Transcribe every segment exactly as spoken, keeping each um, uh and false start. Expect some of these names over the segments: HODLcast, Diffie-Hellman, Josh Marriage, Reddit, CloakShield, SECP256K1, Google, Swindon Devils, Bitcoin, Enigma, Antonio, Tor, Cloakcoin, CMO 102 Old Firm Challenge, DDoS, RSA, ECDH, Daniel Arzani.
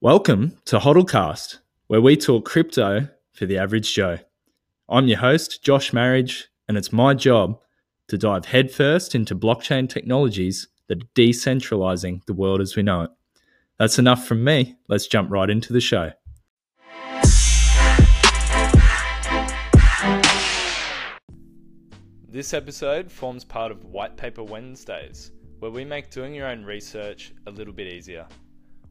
Welcome to HODLcast, where we talk crypto for the average Joe. I'm your host, Josh Marriage, and it's my job to dive headfirst into blockchain technologies that are decentralizing the world as we know it. That's enough from me. Let's jump right into the show. This episode forms part of White Paper Wednesdays, where we make doing your own research a little bit easier.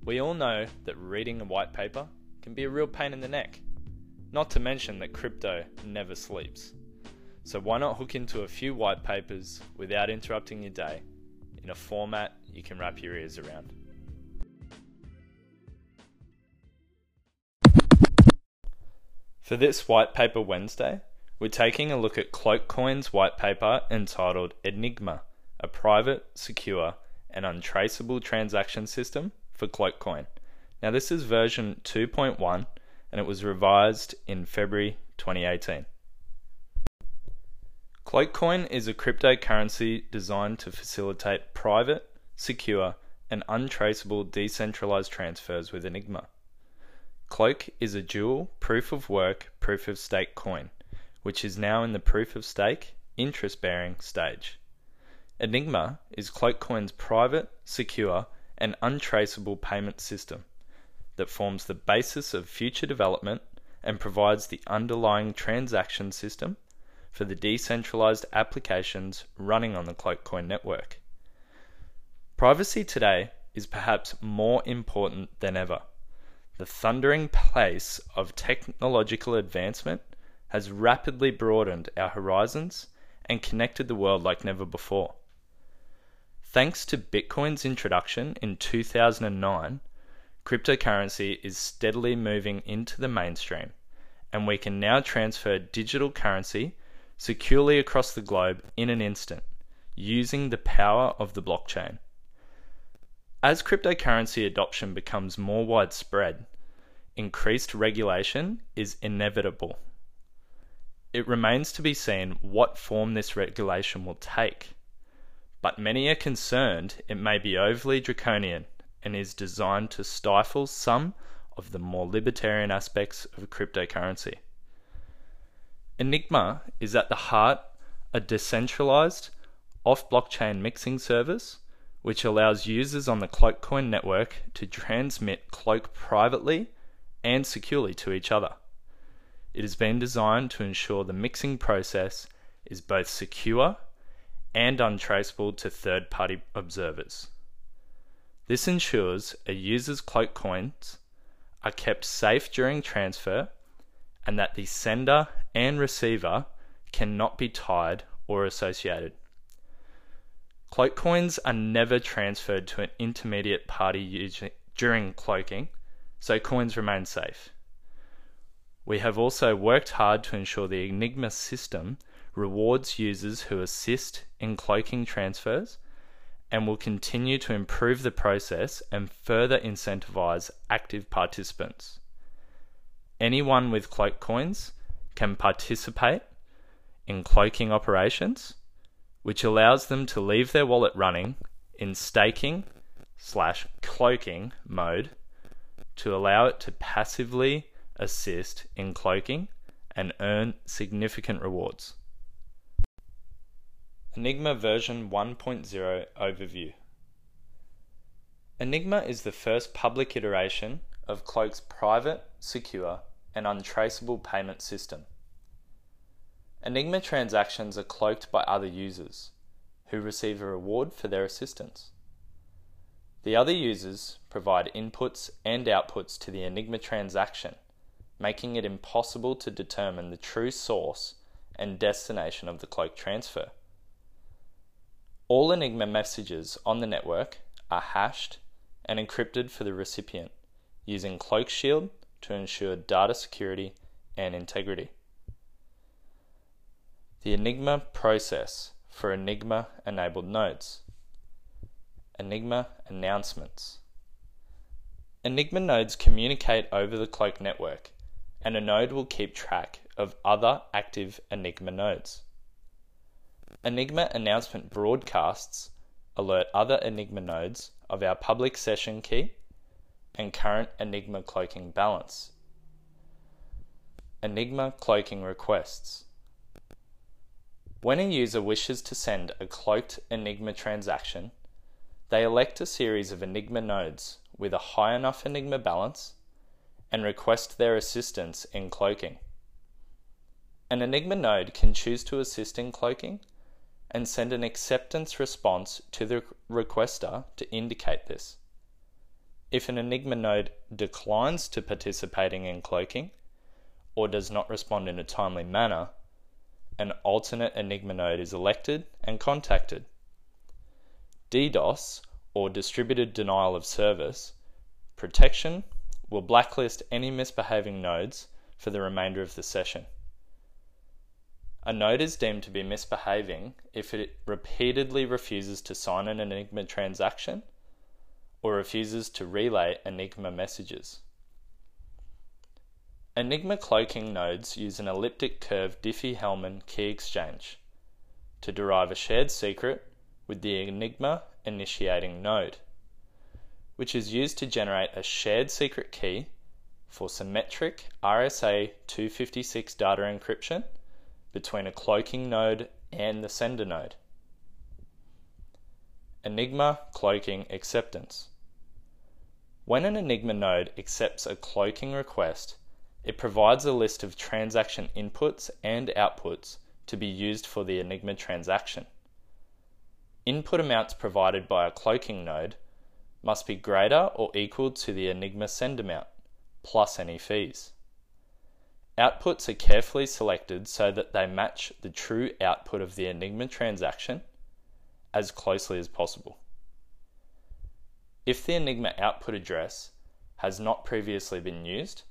We all know that reading a white paper can be a real pain in the neck, not to mention that crypto never sleeps. So why not hook into a few white papers without interrupting your day in a format you can wrap your ears around? For this White Paper Wednesday, we're taking a look at Cloakcoin's white paper entitled Enigma, a private, secure, and untraceable transaction system for Cloakcoin. Now this is version two point one and it was revised in February twenty eighteen. Cloakcoin is a cryptocurrency designed to facilitate private, secure, and untraceable decentralized transfers with Enigma. Cloak is a dual proof-of-work, proof-of-stake coin, which is now in the proof-of-stake, interest-bearing stage. Enigma is Cloakcoin's private, secure, an untraceable payment system that forms the basis of future development and provides the underlying transaction system for the decentralized applications running on the Cloakcoin network. Privacy today is perhaps more important than ever. The thundering pace of technological advancement has rapidly broadened our horizons and connected the world like never before. Thanks to Bitcoin's introduction in two thousand nine, cryptocurrency is steadily moving into the mainstream, and we can now transfer digital currency securely across the globe in an instant, using the power of the blockchain. As cryptocurrency adoption becomes more widespread, increased regulation is inevitable. It remains to be seen what form this regulation will take, but many are concerned it may be overly draconian and is designed to stifle some of the more libertarian aspects of cryptocurrency. Enigma is at the heart a decentralized, off-blockchain mixing service which allows users on the Cloakcoin network to transmit Cloak privately and securely to each other. It has been designed to ensure the mixing process is both secure and untraceable to third-party observers. This ensures a user's Cloakcoins are kept safe during transfer and that the sender and receiver cannot be tied or associated. Cloakcoins are never transferred to an intermediate party during cloaking, so coins remain safe. We have also worked hard to ensure the Enigma system rewards users who assist in cloaking transfers and will continue to improve the process and further incentivize active participants. Anyone with Cloakcoins can participate in cloaking operations, which allows them to leave their wallet running in staking slash cloaking mode to allow it to passively assist in cloaking and earn significant rewards. Enigma version one point oh Overview. Enigma is the first public iteration of Cloak's private, secure, and untraceable payment system. Enigma transactions are cloaked by other users, who receive a reward for their assistance. The other users provide inputs and outputs to the Enigma transaction, making it impossible to determine the true source and destination of the Cloak transfer. All Enigma messages on the network are hashed and encrypted for the recipient, using CloakShield to ensure data security and integrity. The Enigma process for Enigma-enabled nodes. Enigma announcements. Enigma nodes communicate over the Cloak network, and a node will keep track of other active Enigma nodes. Enigma announcement broadcasts alert other Enigma nodes of our public session key and current Enigma cloaking balance. Enigma cloaking requests. When a user wishes to send a cloaked Enigma transaction, they elect a series of Enigma nodes with a high enough Enigma balance and request their assistance in cloaking. An Enigma node can choose to assist in cloaking and send an acceptance response to the requester to indicate this. If an Enigma node declines to participating in cloaking or does not respond in a timely manner, an alternate Enigma node is elected and contacted. DDoS, or Distributed Denial of Service, protection will blacklist any misbehaving nodes for the remainder of the session. A node is deemed to be misbehaving if it repeatedly refuses to sign an Enigma transaction or refuses to relay Enigma messages. Enigma cloaking nodes use an elliptic curve Diffie-Hellman key exchange to derive a shared secret with the Enigma initiating node, which is used to generate a shared secret key for symmetric R S A two fifty-six data encryption between a cloaking node and the sender node. Enigma cloaking acceptance. When an Enigma node accepts a cloaking request, it provides a list of transaction inputs and outputs to be used for the Enigma transaction. Input amounts provided by a cloaking node must be greater or equal to the Enigma send amount, plus any fees. Outputs are carefully selected so that they match the true output of the Enigma transaction as closely as possible. If the Enigma output address has not previously been used,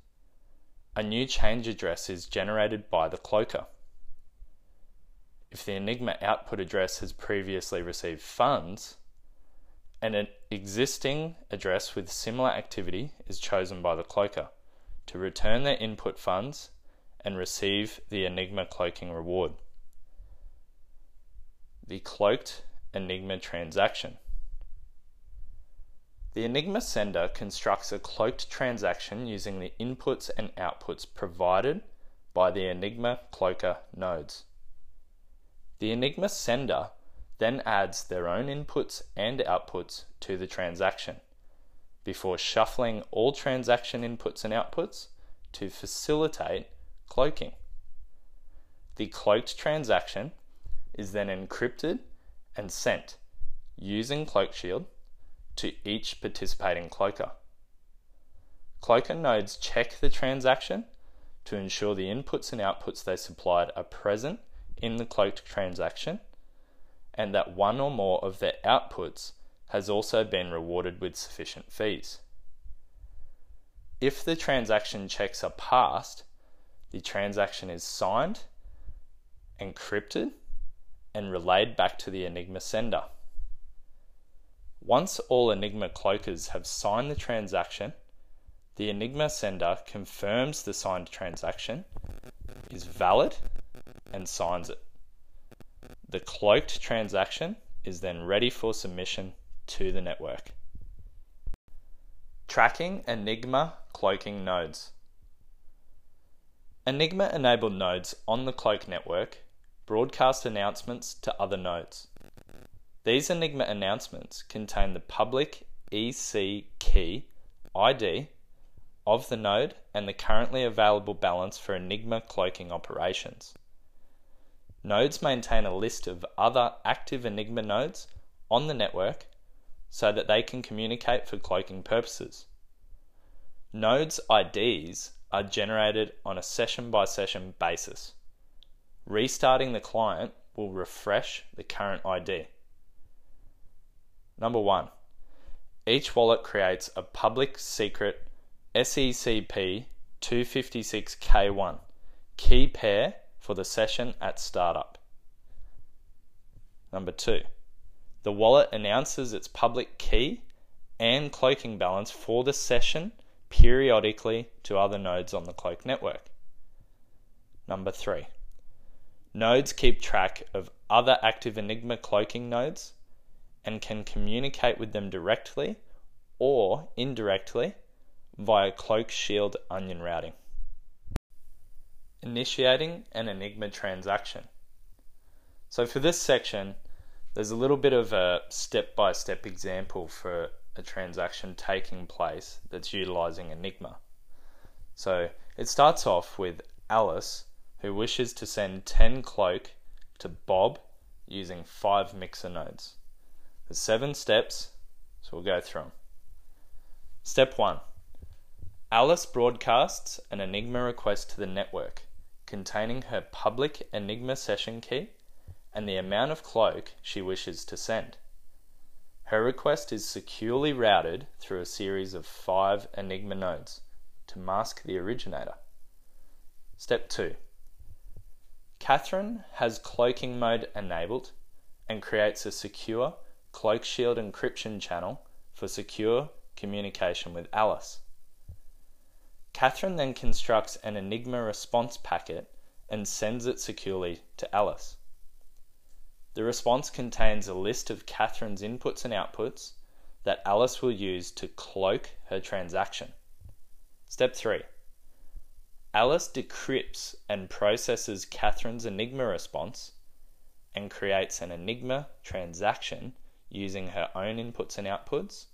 a new change address is generated by the cloaker. If the Enigma output address has previously received funds, an existing address with similar activity is chosen by the cloaker to return their input funds and receive the Enigma cloaking reward. The cloaked Enigma transaction. The Enigma sender constructs a cloaked transaction using the inputs and outputs provided by the Enigma cloaker nodes. The Enigma sender then adds their own inputs and outputs to the transaction before shuffling all transaction inputs and outputs to facilitate cloaking. The cloaked transaction is then encrypted and sent using CloakShield to each participating cloaker. Cloaker nodes check the transaction to ensure the inputs and outputs they supplied are present in the cloaked transaction and that one or more of their outputs has also been rewarded with sufficient fees. If the transaction checks are passed, the transaction is signed, encrypted, and relayed back to the Enigma sender. Once all Enigma cloakers have signed the transaction, the Enigma sender confirms the signed transaction is valid and signs it. The cloaked transaction is then ready for submission to the network. Tracking Enigma cloaking nodes. Enigma-enabled nodes on the cloak network broadcast announcements to other nodes. These Enigma announcements contain the public E C key I D of the node and the currently available balance for Enigma cloaking operations. Nodes maintain a list of other active Enigma nodes on the network so that they can communicate for cloaking purposes. Nodes' I Ds are generated on a session-by-session basis. Restarting the client will refresh the current I D. Number one, each wallet creates a public secret S E C P two fifty-six K one key pair for the session at startup. Number two, the wallet announces its public key and cloaking balance for the session periodically to other nodes on the cloak network. Number three, nodes keep track of other active Enigma cloaking nodes and can communicate with them directly or indirectly via CloakShield onion routing. Initiating an Enigma transaction. So for this section, there's a little bit of a step-by-step example for a transaction taking place that's utilizing Enigma. So it starts off with Alice, who wishes to send ten cloak to Bob using five mixer nodes. There's seven steps, so we'll go through them. Step one, Alice broadcasts an Enigma request to the network containing her public Enigma session key and the amount of cloak she wishes to send. Her request is securely routed through a series of five Enigma nodes to mask the originator. Step two, Catherine has cloaking mode enabled and creates a secure CloakShield encryption channel for secure communication with Alice. Catherine then constructs an Enigma response packet and sends it securely to Alice. The response contains a list of Catherine's inputs and outputs that Alice will use to cloak her transaction. Step three. Alice decrypts and processes Catherine's Enigma response and creates an Enigma transaction using her own inputs and outputs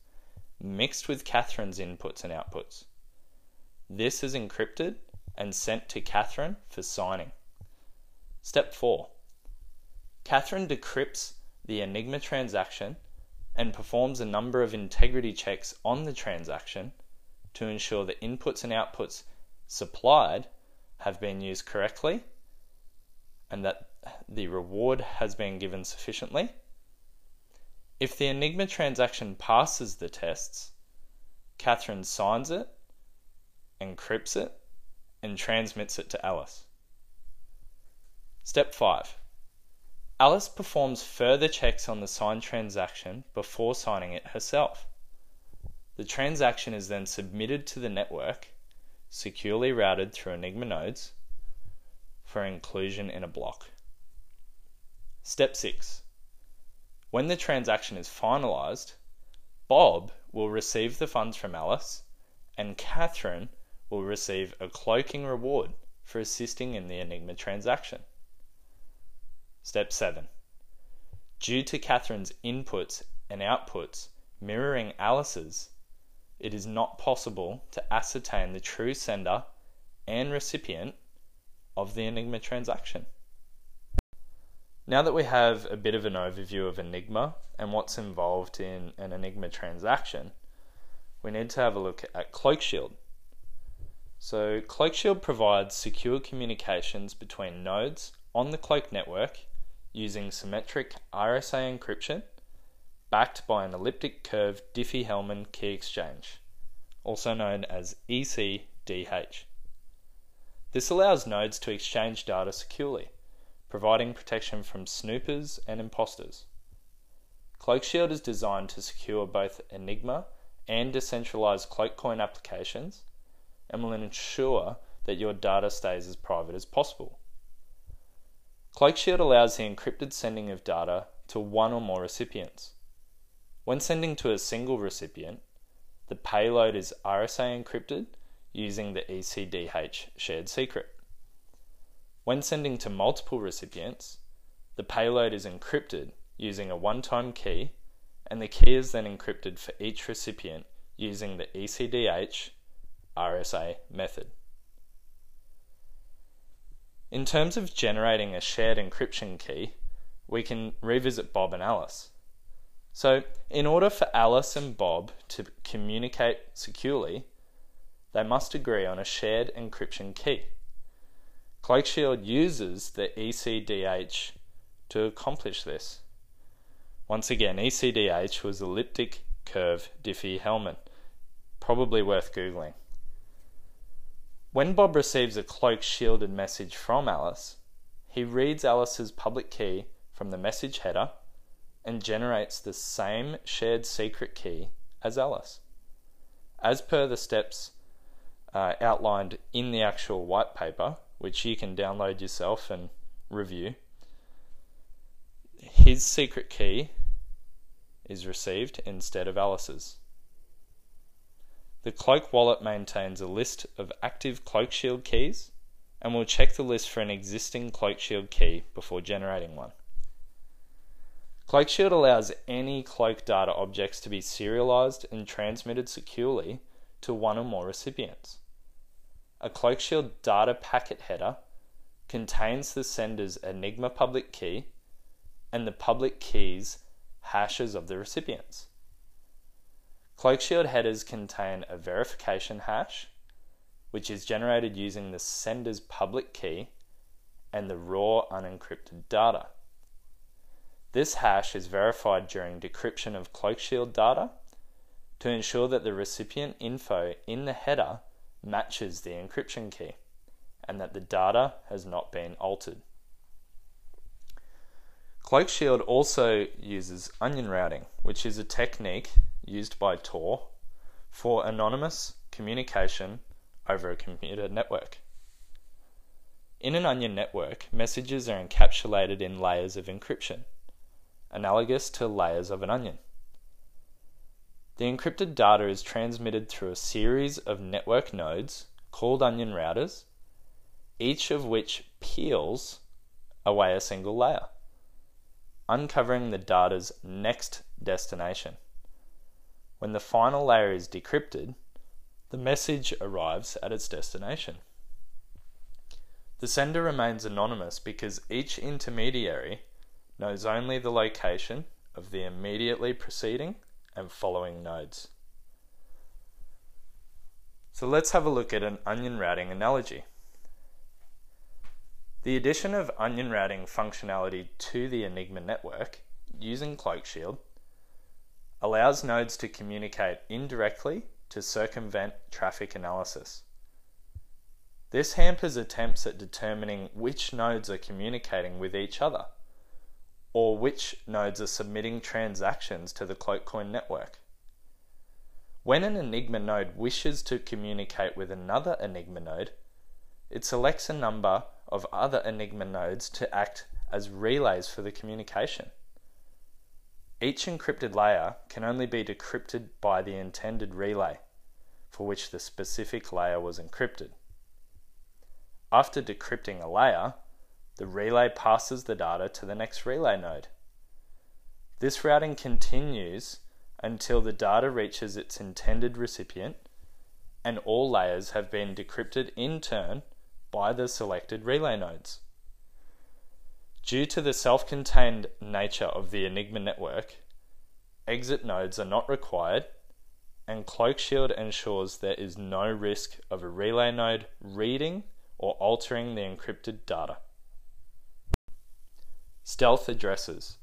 mixed with Catherine's inputs and outputs. This is encrypted and sent to Catherine for signing. Step four. Catherine decrypts the Enigma transaction and performs a number of integrity checks on the transaction to ensure the inputs and outputs supplied have been used correctly and that the reward has been given sufficiently. If the Enigma transaction passes the tests, Catherine signs it, encrypts it, and transmits it to Alice. Step five. Alice performs further checks on the signed transaction before signing it herself. The transaction is then submitted to the network, securely routed through Enigma nodes, for inclusion in a block. Step six. When the transaction is finalized, Bob will receive the funds from Alice and Catherine will receive a cloaking reward for assisting in the Enigma transaction. Step seven. Due to Catherine's inputs and outputs mirroring Alice's, it is not possible to ascertain the true sender and recipient of the Enigma transaction. Now that we have a bit of an overview of Enigma and what's involved in an Enigma transaction, we need to have a look at CloakShield. So CloakShield provides secure communications between nodes on the Cloak network using symmetric R S A encryption backed by an elliptic curve Diffie-Hellman key exchange, also known as E C D H. This allows nodes to exchange data securely, providing protection from snoopers and imposters. CloakShield is designed to secure both Enigma and decentralized Cloakcoin applications and will ensure that your data stays as private as possible. CloakShield allows the encrypted sending of data to one or more recipients. When sending to a single recipient, the payload is R S A encrypted using the E C D H shared secret. When sending to multiple recipients, the payload is encrypted using a one-time key, and the key is then encrypted for each recipient using the E C D H R S A method. In terms of generating a shared encryption key, we can revisit Bob and Alice. So, in order for Alice and Bob to communicate securely, they must agree on a shared encryption key. CloakShield uses the E C D H to accomplish this. Once again, E C D H was elliptic curve Diffie-Hellman, probably worth Googling. When Bob receives a cloak-shielded message from Alice, he reads Alice's public key from the message header and generates the same shared secret key as Alice, as per the steps uh, outlined in the actual white paper, which you can download yourself and review. His secret key is received instead of Alice's. The Cloak wallet maintains a list of active CloakShield keys and will check the list for an existing CloakShield key before generating one. CloakShield allows any Cloak data objects to be serialized and transmitted securely to one or more recipients. A CloakShield data packet header contains the sender's Enigma public key and the public key's hashes of the recipients. CloakShield headers contain a verification hash, which is generated using the sender's public key and the raw unencrypted data. This hash is verified during decryption of CloakShield data to ensure that the recipient info in the header matches the encryption key and that the data has not been altered. CloakShield also uses onion routing, which is a technique used by Tor for anonymous communication over a computer network. In an onion network, messages are encapsulated in layers of encryption, analogous to layers of an onion. The encrypted data is transmitted through a series of network nodes called onion routers, each of which peels away a single layer, uncovering the data's next destination. When the final layer is decrypted, the message arrives at its destination. The sender remains anonymous because each intermediary knows only the location of the immediately preceding and following nodes. So let's have a look at an onion routing analogy. The addition of onion routing functionality to the Enigma network using CloakShield allows nodes to communicate indirectly to circumvent traffic analysis. This hampers attempts at determining which nodes are communicating with each other, or which nodes are submitting transactions to the Cloakcoin network. When an Enigma node wishes to communicate with another Enigma node, it selects a number of other Enigma nodes to act as relays for the communication. Each encrypted layer can only be decrypted by the intended relay for which the specific layer was encrypted. After decrypting a layer, the relay passes the data to the next relay node. This routing continues until the data reaches its intended recipient and all layers have been decrypted in turn by the selected relay nodes. Due to the self-contained nature of the Enigma network, exit nodes are not required, and CloakShield ensures there is no risk of a relay node reading or altering the encrypted data. Stealth addresses.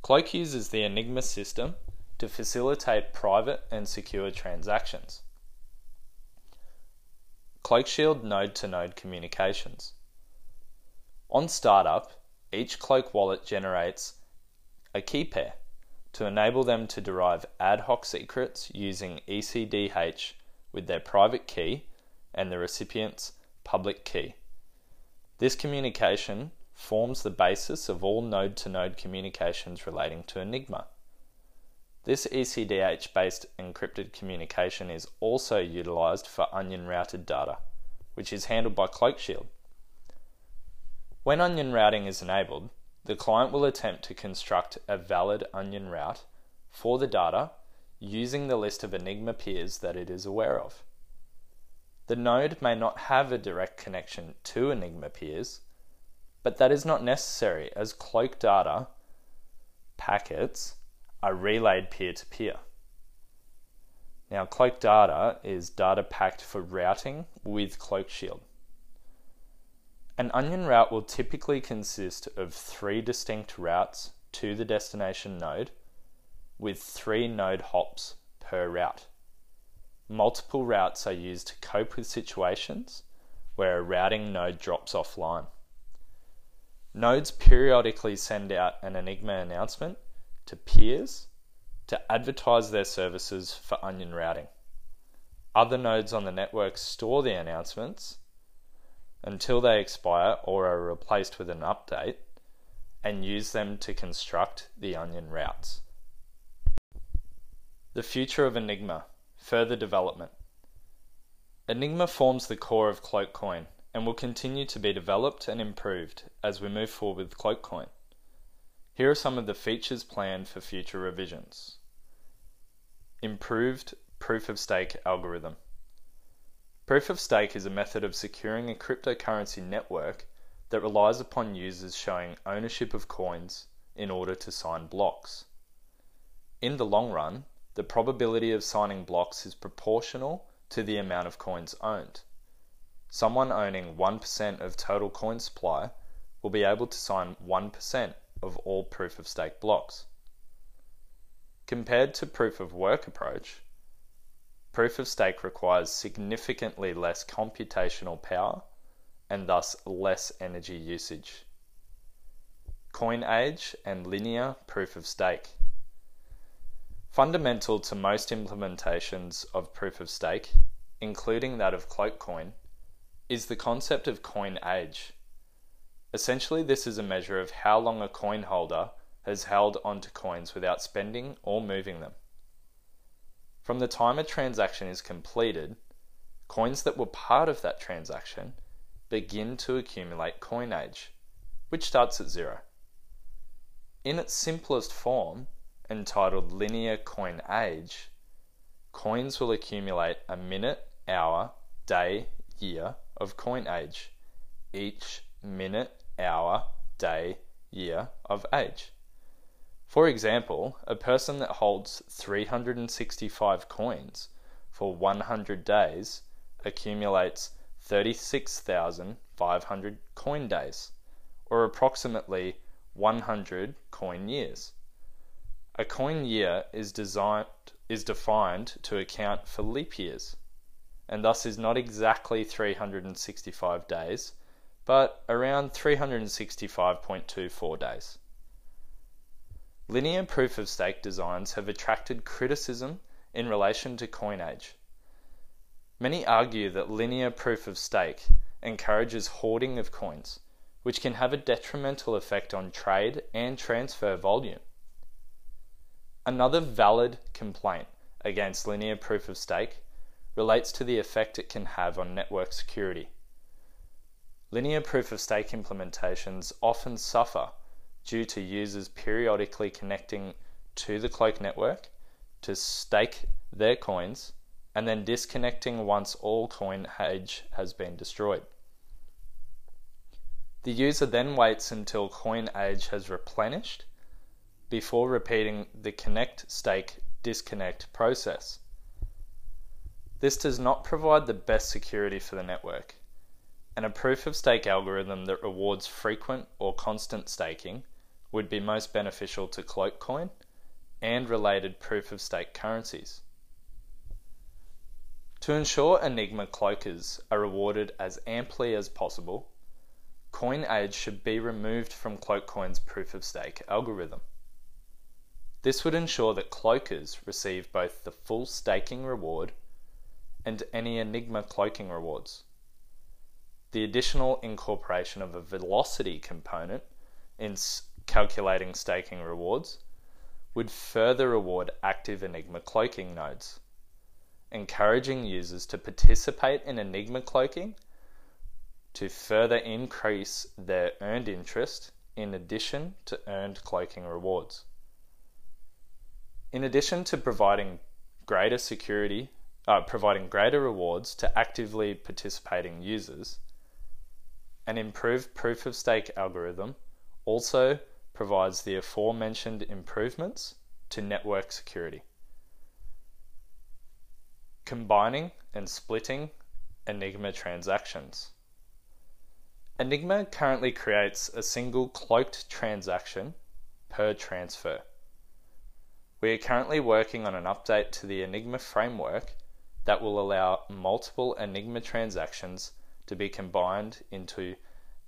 Cloak uses the Enigma system to facilitate private and secure transactions. CloakShield node-to-node communications. On startup, each Cloak wallet generates a key pair to enable them to derive ad hoc secrets using E C D H with their private key and the recipient's public key. This communication forms the basis of all node-to-node communications relating to Enigma. This E C D H-based encrypted communication is also utilized for onion-routed data, which is handled by CloakShield. When onion routing is enabled, the client will attempt to construct a valid onion route for the data using the list of Enigma peers that it is aware of. The node may not have a direct connection to Enigma peers, but that is not necessary, as Cloak data packets are relayed peer-to-peer. Now, Cloak data is data packed for routing with CloakShield. An onion route will typically consist of three distinct routes to the destination node, with three node hops per route. Multiple routes are used to cope with situations where a routing node drops offline. Nodes periodically send out an Enigma announcement to peers to advertise their services for onion routing. Other nodes on the network store the announcements until they expire or are replaced with an update and use them to construct the onion routes. The future of Enigma, Further development. Enigma forms the core of Cloakcoin and will continue to be developed and improved as we move forward with Cloakcoin. Here are some of the features planned for future revisions. Improved proof-of-stake algorithm. Proof-of-stake is a method of securing a cryptocurrency network that relies upon users showing ownership of coins in order to sign blocks. In the long run, the probability of signing blocks is proportional to the amount of coins owned. Someone owning one percent of total coin supply will be able to sign one percent of all proof-of-stake blocks. Compared to proof-of-work approach, proof-of-stake requires significantly less computational power and thus less energy usage. Coin age and linear proof-of-stake. Fundamental to most implementations of proof-of-stake, including that of Cloakcoin, is the concept of coin age. Essentially, this is a measure of how long a coin holder has held onto coins without spending or moving them. From the time a transaction is completed, coins that were part of that transaction begin to accumulate coin age, which starts at zero. In its simplest form, entitled linear coin age, coins will accumulate a minute, hour, day, year of coin age, each minute, hour, day, year of age. For example, a person that holds three hundred sixty-five coins for one hundred days accumulates thirty-six thousand five hundred coin days, or approximately one hundred coin years. A coin year is designed, is defined to account for leap years, and thus is not exactly three hundred sixty-five days, but around three hundred sixty-five point two four days. Linear proof-of-stake designs have attracted criticism in relation to coin age. Many argue that linear proof-of-stake encourages hoarding of coins, which can have a detrimental effect on trade and transfer volume. Another valid complaint against linear proof-of-stake relates to the effect it can have on network security. Linear proof-of-stake implementations often suffer due to users periodically connecting to the Cloak network to stake their coins and then disconnecting once all coin age has been destroyed. The user then waits until coin age has replenished before repeating the connect, stake, disconnect process. This does not provide the best security for the network, and a proof-of-stake algorithm that rewards frequent or constant staking would be most beneficial to Cloakcoin and related proof-of-stake currencies. To ensure Enigma cloakers are rewarded as amply as possible, coin age should be removed from Cloakcoin's proof-of-stake algorithm. This would ensure that cloakers receive both the full staking reward and any Enigma cloaking rewards. The additional incorporation of a velocity component in calculating staking rewards would further reward active Enigma cloaking nodes, encouraging users to participate in Enigma cloaking to further increase their earned interest in addition to earned cloaking rewards. In addition to providing greater security, uh, providing greater rewards to actively participating users, an improved proof-of-stake algorithm also provides the aforementioned improvements to network security. Combining and splitting Enigma transactions. Enigma currently creates a single cloaked transaction per transfer. We are currently working on an update to the Enigma framework that will allow multiple Enigma transactions to be combined into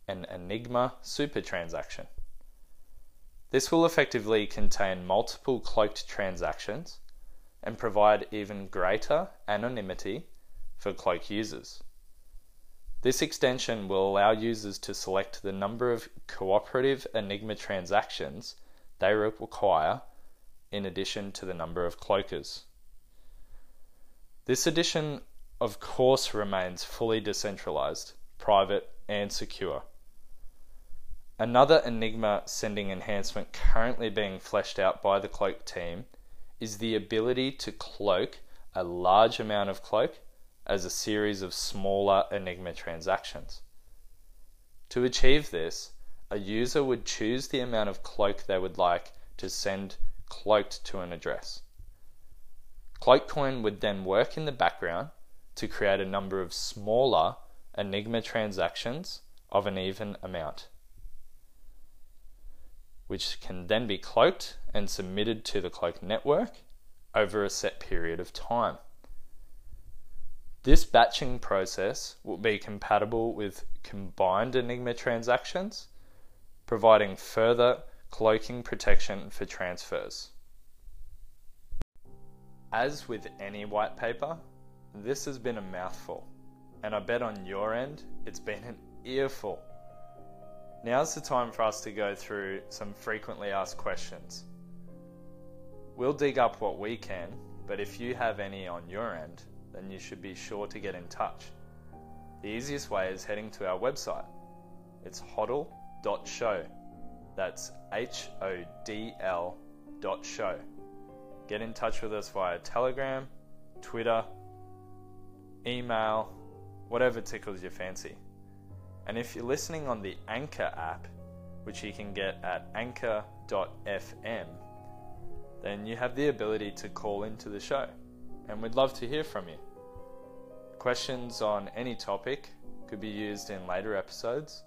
an Enigma super transaction. This will effectively contain multiple cloaked transactions and provide even greater anonymity for Cloak users. This extension will allow users to select the number of cooperative Enigma transactions they require in addition to the number of cloakers. This edition, of course, remains fully decentralized, private, and secure. Another Enigma sending enhancement currently being fleshed out by the Cloak team is the ability to cloak a large amount of Cloak as a series of smaller Enigma transactions. To achieve this, a user would choose the amount of Cloak they would like to send cloaked to an address. Cloakcoin would then work in the background to create a number of smaller Enigma transactions of an even amount, which can then be cloaked and submitted to the Cloak network over a set period of time. This batching process will be compatible with combined Enigma transactions, providing further cloaking protection for transfers. As with any white paper, this has been a mouthful, and I bet on your end it's been an earful. Now's the time for us to go through some frequently asked questions. We'll dig up what we can, but if you have any on your end, then you should be sure to get in touch. The easiest way is heading to our website. It's hodl dot show. That's H O D L dot show. Get in touch with us via Telegram, Twitter, email, whatever tickles your fancy. And if you're listening on the Anchor app, which you can get at anchor dot F M, then you have the ability to call into the show, and we'd love to hear from you. Questions on any topic could be used in later episodes,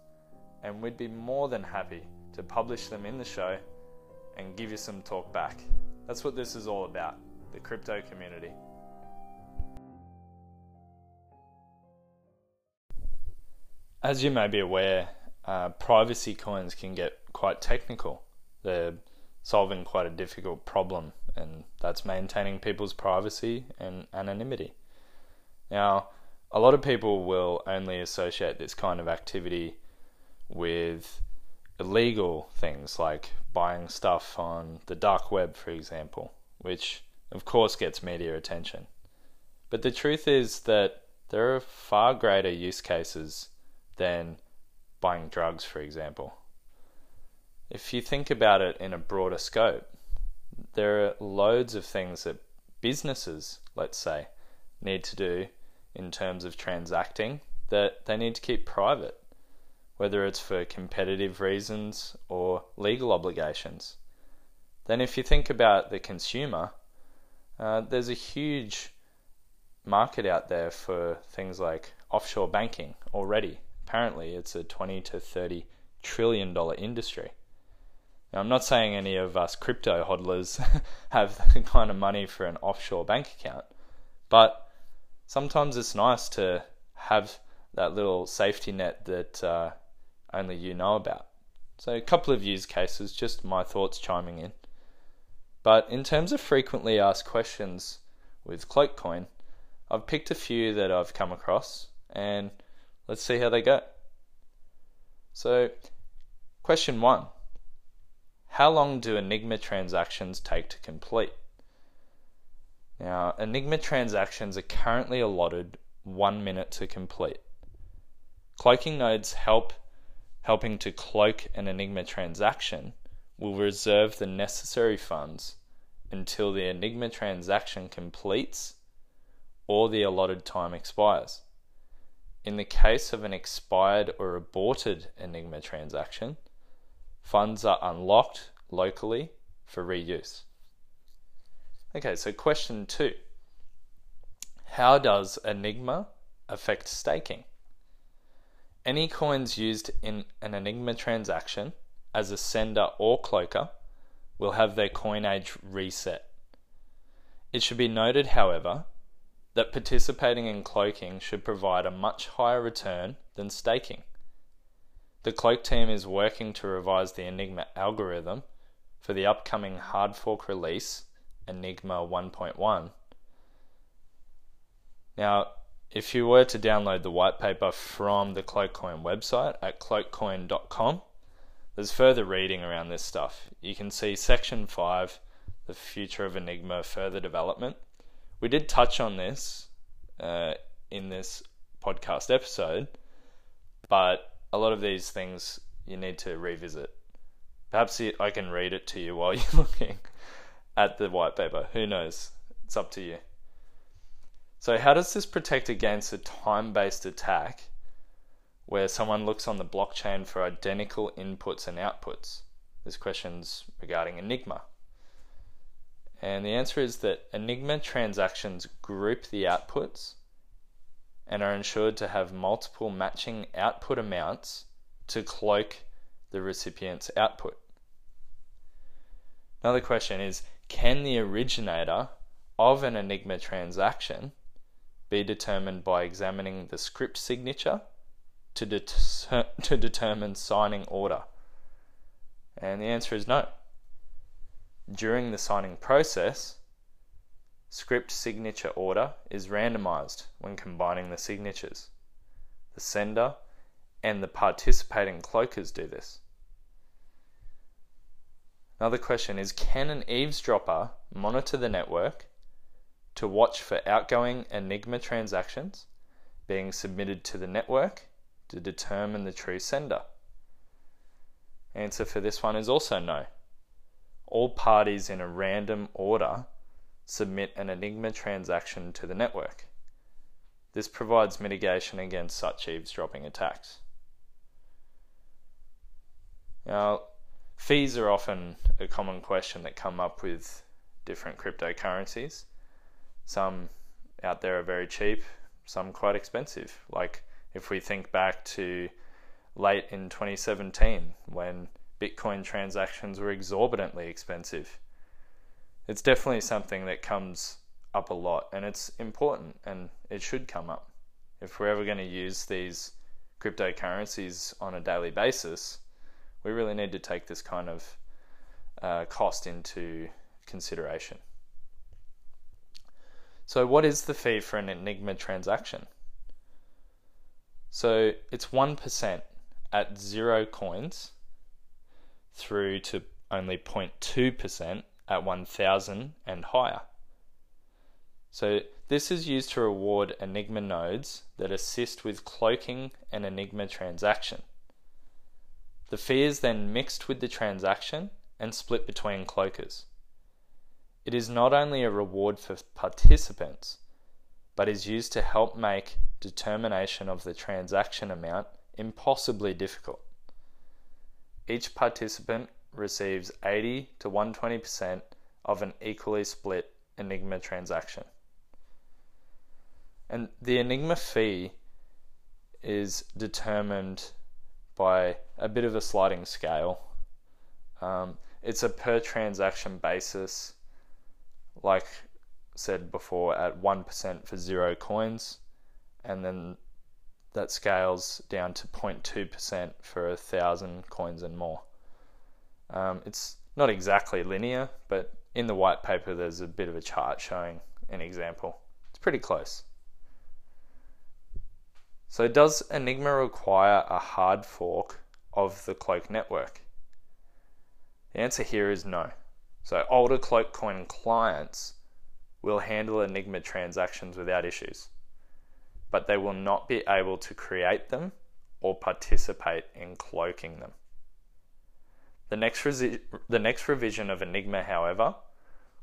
and we'd be more than happy to publish them in the show and give you some talk back. That's what this is all about, the crypto community. As you may be aware, uh, privacy coins can get quite technical. They're solving quite a difficult problem, and that's maintaining people's privacy and anonymity. Now, a lot of people will only associate this kind of activity with illegal things like buying stuff on the dark web, for example, which of course gets media attention. But the truth is that there are far greater use cases than buying drugs, for example. If you think about it in a broader scope, there are loads of things that businesses, let's say, need to do in terms of transacting that they need to keep private, whether it's for competitive reasons or legal obligations. Then if you think about the consumer, uh, there's a huge market out there for things like offshore banking already. Apparently it's a twenty to thirty trillion dollar industry. Now, I'm not saying any of us crypto hodlers have the kind of money for an offshore bank account, but sometimes it's nice to have that little safety net that uh, only you know about. So a couple of use cases, just my thoughts chiming in. But in terms of frequently asked questions with Cloakcoin, I've picked a few that I've come across, and let's see how they go. So, question one. How long do Enigma transactions take to complete? Now, Enigma transactions are currently allotted one minute to complete. Cloaking nodes help helping to cloak an Enigma transaction will reserve the necessary funds until the Enigma transaction completes or the allotted time expires. In the case of an expired or aborted Enigma transaction, funds are unlocked locally for reuse. Okay, so question two. How does Enigma affect staking? Any coins used in an Enigma transaction as a sender or cloaker will have their coin age reset. It should be noted, however, that participating in cloaking should provide a much higher return than staking. The Cloak team is working to revise the Enigma algorithm for the upcoming hard fork release, Enigma one point one. Now, if you were to download the white paper from the Cloakcoin website at cloakcoin dot com, there's further reading around this stuff. You can see section five, the future of Enigma further development. We did touch on this uh, in this podcast episode, but a lot of these things you need to revisit. Perhaps I can read it to you while you're looking at the white paper. Who knows? It's up to you. So how does this protect against a time-based attack where someone looks on the blockchain for identical inputs and outputs? This question's regarding Enigma. And the answer is that Enigma transactions group the outputs and are ensured to have multiple matching output amounts to cloak the recipient's output. Another question is, can the originator of an Enigma transaction be determined by examining the script signature to, deter to determine signing order? And the answer is no. During the signing process, script signature order is randomized when combining the signatures. The sender and the participating cloakers do this. Another question is, can an eavesdropper monitor the network to watch for outgoing Enigma transactions being submitted to the network to determine the true sender? Answer for this one is also no. All parties in a random order submit an Enigma transaction to the network. This provides mitigation against such eavesdropping attacks. Now, fees are often a common question that come up with different cryptocurrencies. Some out there are very cheap, some quite expensive. Like if we think back to late in twenty seventeen when Bitcoin transactions were exorbitantly expensive. It's definitely something that comes up a lot, and it's important, and it should come up. If we're ever going to use these cryptocurrencies on a daily basis, we really need to take this kind of uh, cost into consideration. So what is the fee for an Enigma transaction? So it's one percent at zero coins through to only zero point two percent at one thousand and higher. So this is used to reward Enigma nodes that assist with cloaking an Enigma transaction. The fee is then mixed with the transaction and split between cloakers. It is not only a reward for participants, but is used to help make determination of the transaction amount impossibly difficult. Each participant receives eighty to one hundred twenty percent of an equally split Enigma transaction. And the Enigma fee is determined by a bit of a sliding scale. Um, it's a per transaction basis. Like said before, at one percent for zero coins, and then that scales down to zero point two percent for a thousand coins and more. Um, it's not exactly linear, but in the white paper there's a bit of a chart showing an example. It's pretty close. So does Enigma require a hard fork of the Cloak network? The answer here is no. So older Cloakcoin clients will handle Enigma transactions without issues, but they will not be able to create them or participate in cloaking them. The next, the next revision of Enigma, however,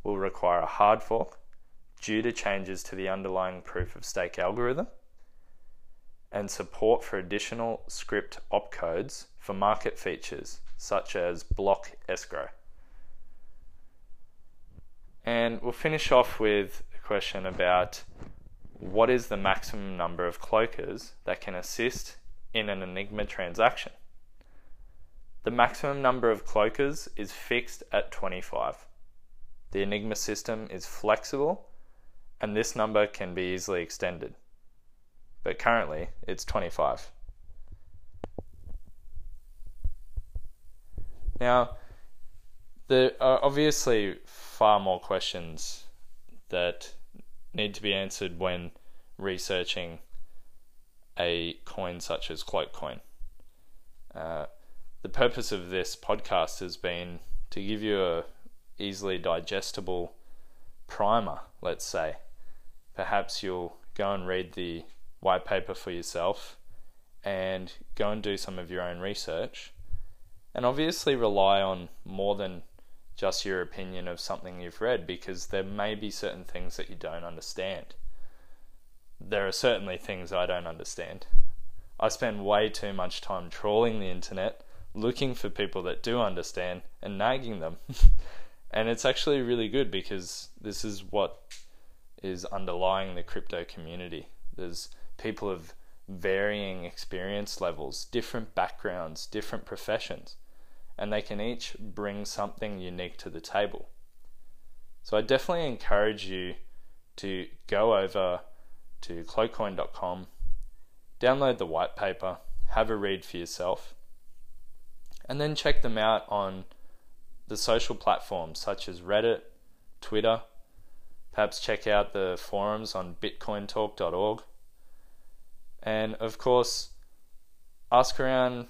will require a hard fork due to changes to the underlying proof of stake algorithm and support for additional script opcodes for market features such as block escrow. And we'll finish off with a question about what is the maximum number of cloakers that can assist in an Enigma transaction. The maximum number of cloakers is fixed at twenty-five. The Enigma system is flexible, and this number can be easily extended. But currently, it's twenty-five. Now, there are obviously far more questions that need to be answered when researching a coin such as Cloakcoin. Uh, the purpose of this podcast has been to give you a easily digestible primer, let's say. Perhaps you'll go and read the white paper for yourself and go and do some of your own research, and obviously rely on more than just your opinion of something you've read, because there may be certain things that you don't understand. There are certainly things I don't understand. I spend way too much time trawling the internet, looking for people that do understand and nagging them. And it's actually really good, because this is what is underlying the crypto community. There's people of varying experience levels, different backgrounds, different professions, and they can each bring something unique to the table. So I definitely encourage you to go over to cloakcoin dot com, download the white paper, have a read for yourself, and then check them out on the social platforms such as Reddit, Twitter. Perhaps check out the forums on bitcoin talk dot org, and of course ask around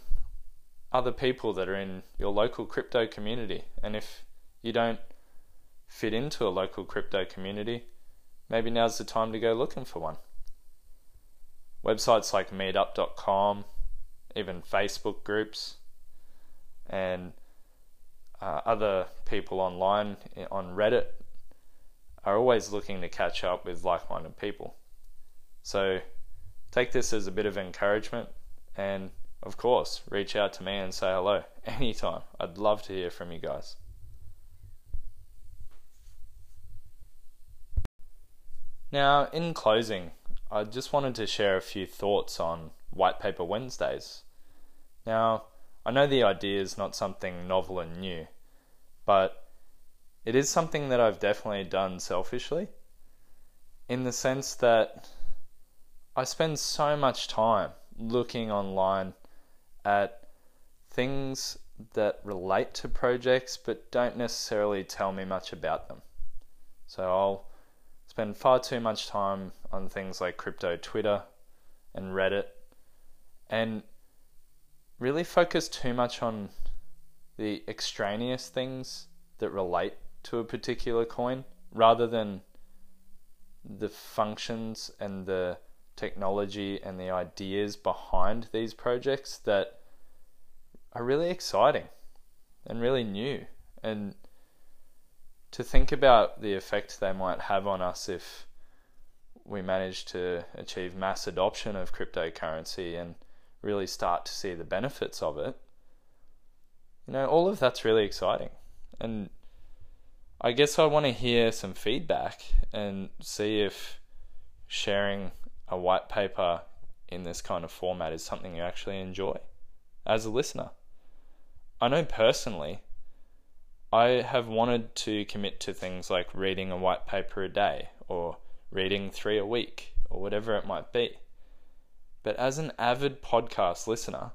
other people that are in your local crypto community. And if you don't fit into a local crypto community, maybe now's the time to go looking for one. Websites like meetup dot com, even Facebook groups, and uh, other people online on Reddit are always looking to catch up with like-minded people. So take this as a bit of encouragement, and of course, reach out to me and say hello anytime. I'd love to hear from you guys. Now, in closing, I just wanted to share a few thoughts on White Paper Wednesdays. Now, I know the idea is not something novel and new, but it is something that I've definitely done selfishly, in the sense that I spend so much time looking online at things that relate to projects but don't necessarily tell me much about them. So I'll spend far too much time on things like crypto Twitter and Reddit, and really focus too much on the extraneous things that relate to a particular coin, rather than the functions and the technology and the ideas behind these projects that are really exciting and really new, and to think about the effect they might have on us if we manage to achieve mass adoption of cryptocurrency and really start to see the benefits of it. You know, all of that's really exciting, and I guess I want to hear some feedback and see if sharing a white paper in this kind of format is something you actually enjoy as a listener. I know personally I have wanted to commit to things like reading a white paper a day, or reading three a week, or whatever it might be. But as an avid podcast listener,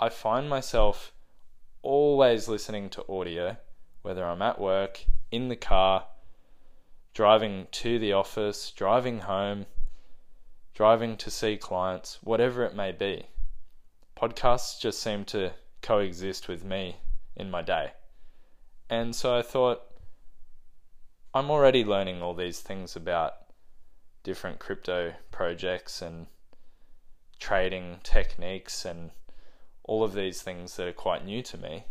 I find myself always listening to audio, whether I'm at work, in the car, driving to the office, driving home, driving to see clients, whatever it may be. Podcasts just seem to coexist with me in my day. And so I thought, I'm already learning all these things about different crypto projects and trading techniques and all of these things that are quite new to me,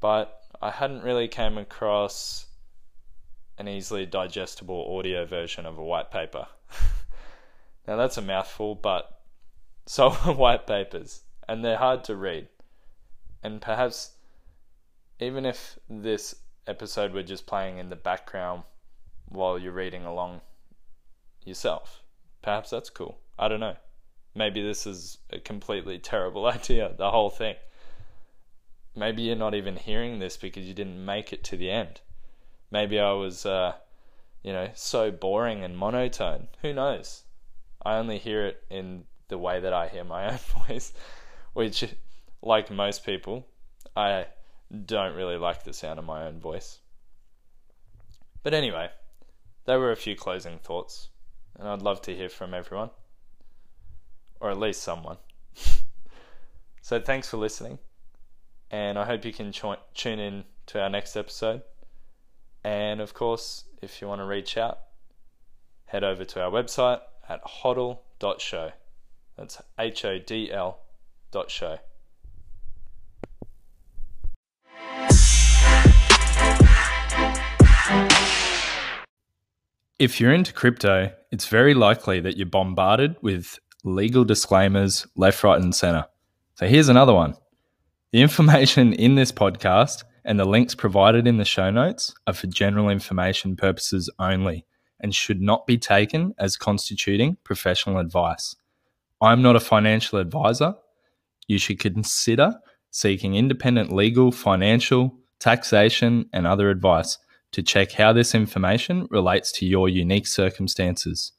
but I hadn't really came across an easily digestible audio version of a white paper. Now that's a mouthful, but so are white papers, and they're hard to read. And perhaps even if this episode were just playing in the background while you're reading along yourself, perhaps that's cool. I don't know. Maybe this is a completely terrible idea, the whole thing. Maybe you're not even hearing this because you didn't make it to the end. Maybe I was, uh, you know, so boring and monotone. Who knows? I only hear it in the way that I hear my own voice, which, like most people, I don't really like the sound of my own voice. But anyway, there were a few closing thoughts, and I'd love to hear from everyone, or at least someone. So thanks for listening, and I hope you can tune in to our next episode. And of course, if you want to reach out, head over to our website at hodl dot show. That's H O D L dot show. If you're into crypto, it's very likely that you're bombarded with legal disclaimers left, right, and center. So here's another one. The information in this podcast and the links provided in the show notes are for general information purposes only and should not be taken as constituting professional advice. I'm not a financial advisor. You should consider seeking independent legal, financial, taxation, and other advice to check how this information relates to your unique circumstances.